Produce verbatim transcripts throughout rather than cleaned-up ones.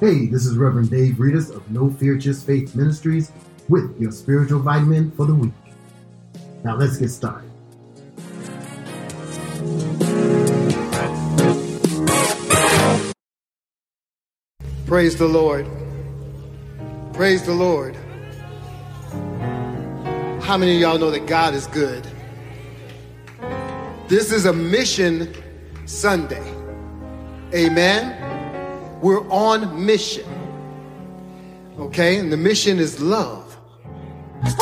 Hey, this is Reverend Dave Reedus of No Fear Just Faith Ministries with your spiritual vitamin for the week. Now let's get started. Praise the Lord. Praise the Lord. How many of y'all know that God is good? This is a mission Sunday. Amen. We're on mission. Okay, and the mission is love. What's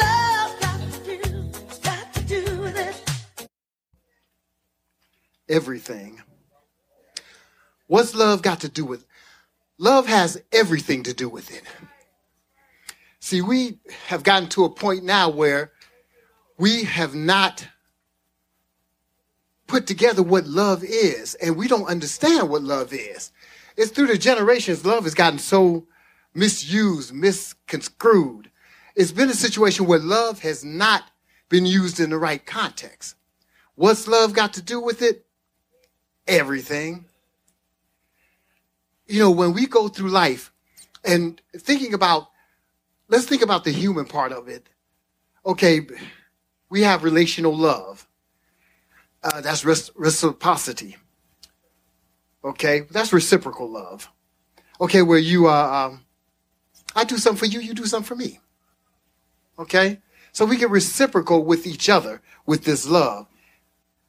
love got to do? Got to do with it. Everything. What's love got to do with it? Love has everything to do with it. See, we have gotten to a point now where we have not put together what love is, and we don't understand what love is. It's through the generations, love has gotten so misused, misconstrued. It's been a situation where love has not been used in the right context. What's love got to do with it? Everything. You know, when we go through life and thinking about, let's think about the human part of it. Okay, we have relational love. Uh, that's reciprocity. Okay, that's reciprocal love. Okay, where you, uh, um, I do something for you, you do something for me. Okay, so we get reciprocal with each other with this love.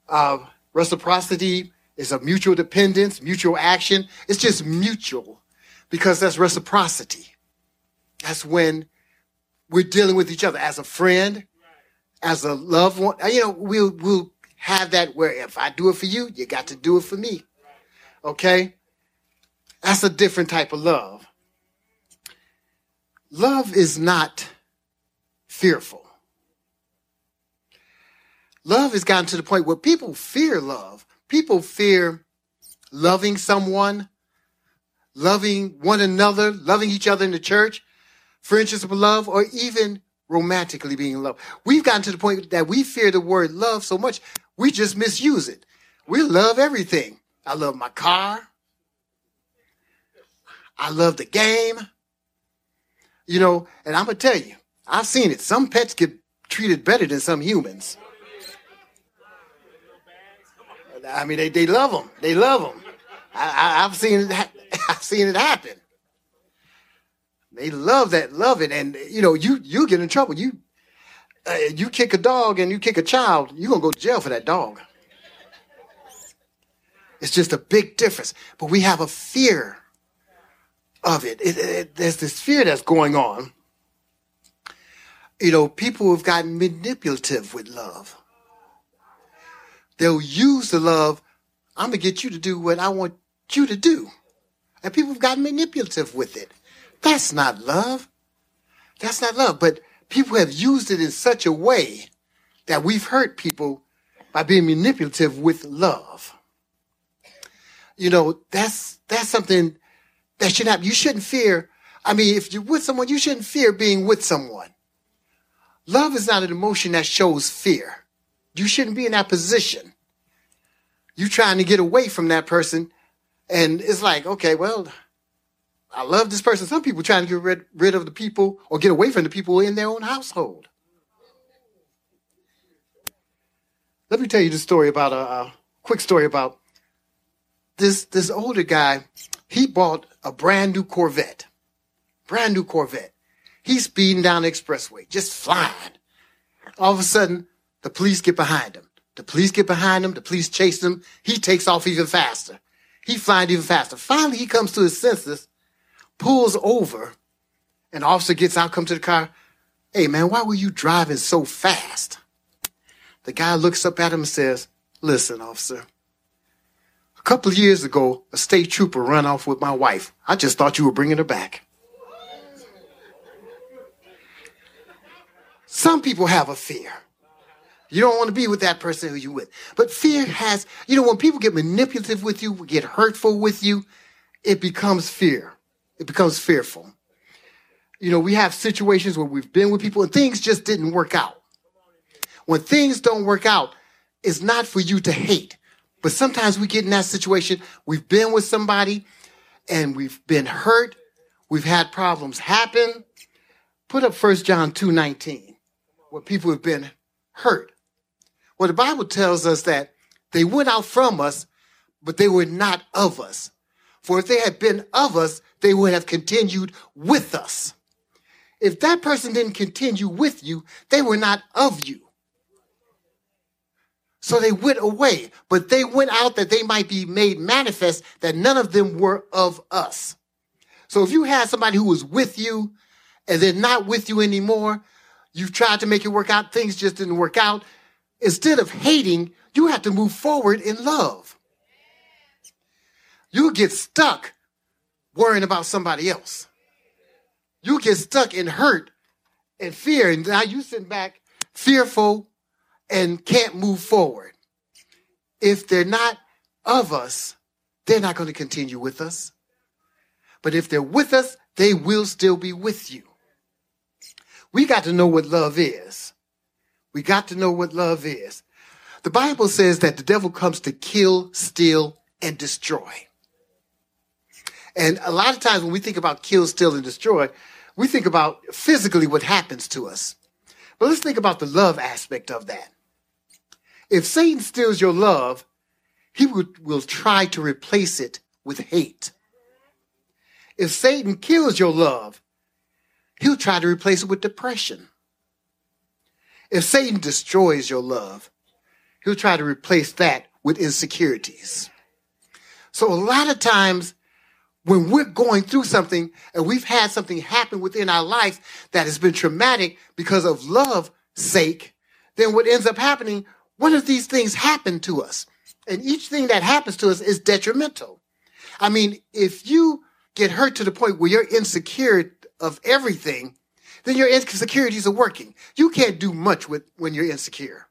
Uh, reciprocity is a mutual dependence, mutual action. It's just mutual because that's reciprocity. That's when we're dealing with each other as a friend, as a loved one. You know, we'll, we'll have that where if I do it for you, you got to do it for me. Okay? That's a different type of love. Love is not fearful. Love has gotten to the point where people fear love. People fear loving someone, loving one another, loving each other in the church, friendships of love, or even romantically being in love. We've gotten to the point that we fear the word love so much, we just misuse it. We love everything. I love my car. I love the game. You know, and I'm going to tell you, I've seen it. Some pets get treated better than some humans. I mean, they, they love them. They love them. I, I, I've seen it. Ha- I've seen it happen. They love that, love it, and you know, you you get in trouble. You uh, you kick a dog and you kick a child, you're gonna go to jail for that dog. It's just a big difference. But we have a fear of it. It, it there's this fear that's going on. You know, people have gotten manipulative with love. They'll use the love. I'm going to get you to do what I want you to do. And people have gotten manipulative with it. That's not love. That's not love. But people have used it in such a way that we've hurt people by being manipulative with love. You know, that's that's something that should not, you shouldn't fear. I mean, if you're with someone, you shouldn't fear being with someone. Love is not an emotion that shows fear. You shouldn't be in that position. You're trying to get away from that person. And it's like, okay, well, I love this person. Some people trying to get rid, rid of the people or get away from the people in their own household. Let me tell you the story about a, a quick story about this, this older guy. He bought a brand new Corvette, brand new Corvette. He's speeding down the expressway, just flying. All of a sudden, the police get behind him. The police get behind him. The police chase him. He takes off even faster. He flies even faster. Finally, he comes to his senses, pulls over, and the officer gets out, comes to the car. Hey, man, why were you driving so fast? The guy looks up at him and says, listen, officer, a couple of years ago, a state trooper ran off with my wife. I just thought you were bringing her back. Some people have a fear. You don't want to be with that person who you're with. But fear has, you know, when people get manipulative with you, get hurtful with you, it becomes fear. It becomes fearful. You know, we have situations where we've been with people and things just didn't work out. When things don't work out, it's not for you to hate. But sometimes we get in that situation. We've been with somebody and we've been hurt, we've had problems happen. Put up First John two nineteen, where people have been hurt. Well, the Bible tells us that they went out from us, but they were not of us. For if they had been of us, they would have continued with us. If that person didn't continue with you, they were not of you. So they went away, but they went out that they might be made manifest that none of them were of us. So if you had somebody who was with you and they're not with you anymore, you've tried to make it work out, things just didn't work out. Instead of hating, you have to move forward in love. You get stuck worrying about somebody else. You get stuck in hurt and fear, and now you sit back fearful and can't move forward. If they're not of us, they're not going to continue with us. But if they're with us, they will still be with you. We got to know what love is. We got to know what love is. The Bible says that the devil comes to kill, steal, and destroy. And a lot of times when we think about kill, steal, and destroy, we think about physically what happens to us. But let's think about the love aspect of that. If Satan steals your love, he would, will try to replace it with hate. If Satan kills your love, he'll try to replace it with depression. If Satan destroys your love, he'll try to replace that with insecurities. So a lot of times when we're going through something and we've had something happen within our life that has been traumatic because of love's sake, then what ends up happening, one of these things happen to us. And each thing that happens to us is detrimental. I mean, if you get hurt to the point where you're insecure of everything, then your insecurities are working. You can't do much with when you're insecure.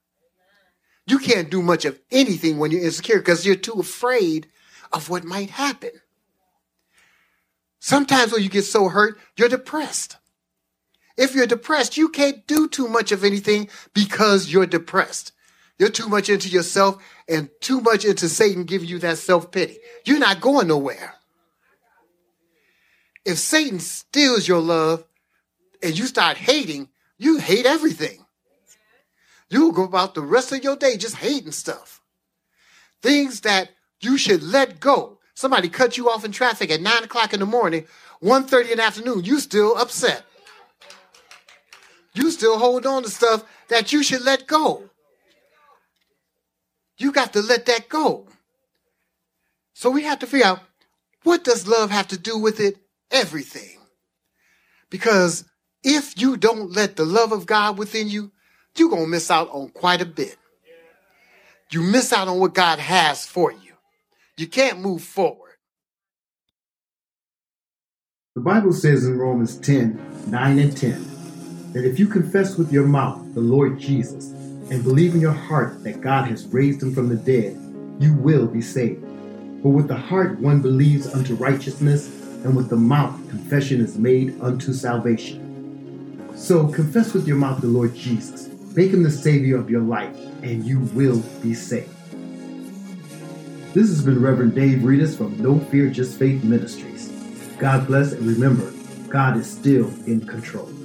You can't do much of anything when you're insecure because you're too afraid of what might happen. Sometimes when you get so hurt, you're depressed. If you're depressed, you can't do too much of anything because you're depressed. You're too much into yourself and too much into Satan giving you that self-pity. You're not going nowhere. If Satan steals your love, and you start hating, you hate everything. You'll go about the rest of your day just hating stuff. Things that you should let go. Somebody cut you off in traffic at nine o'clock in the morning, one thirty in the afternoon, you still upset. You still hold on to stuff that you should let go. You got to let that go. So we have to figure out, what does love have to do with it? Everything. Because if you don't let the love of God within you, you're going to miss out on quite a bit. You miss out on what God has for you. You can't move forward. The Bible says in Romans ten, nine and ten, that if you confess with your mouth the Lord Jesus and believe in your heart that God has raised him from the dead, you will be saved. For with the heart one believes unto righteousness, and with the mouth confession is made unto salvation. So confess with your mouth the Lord Jesus. Make him the Savior of your life, and you will be saved. This has been Reverend Dave Reedus from No Fear Just Faith Ministries. God bless, and remember, God is still in control.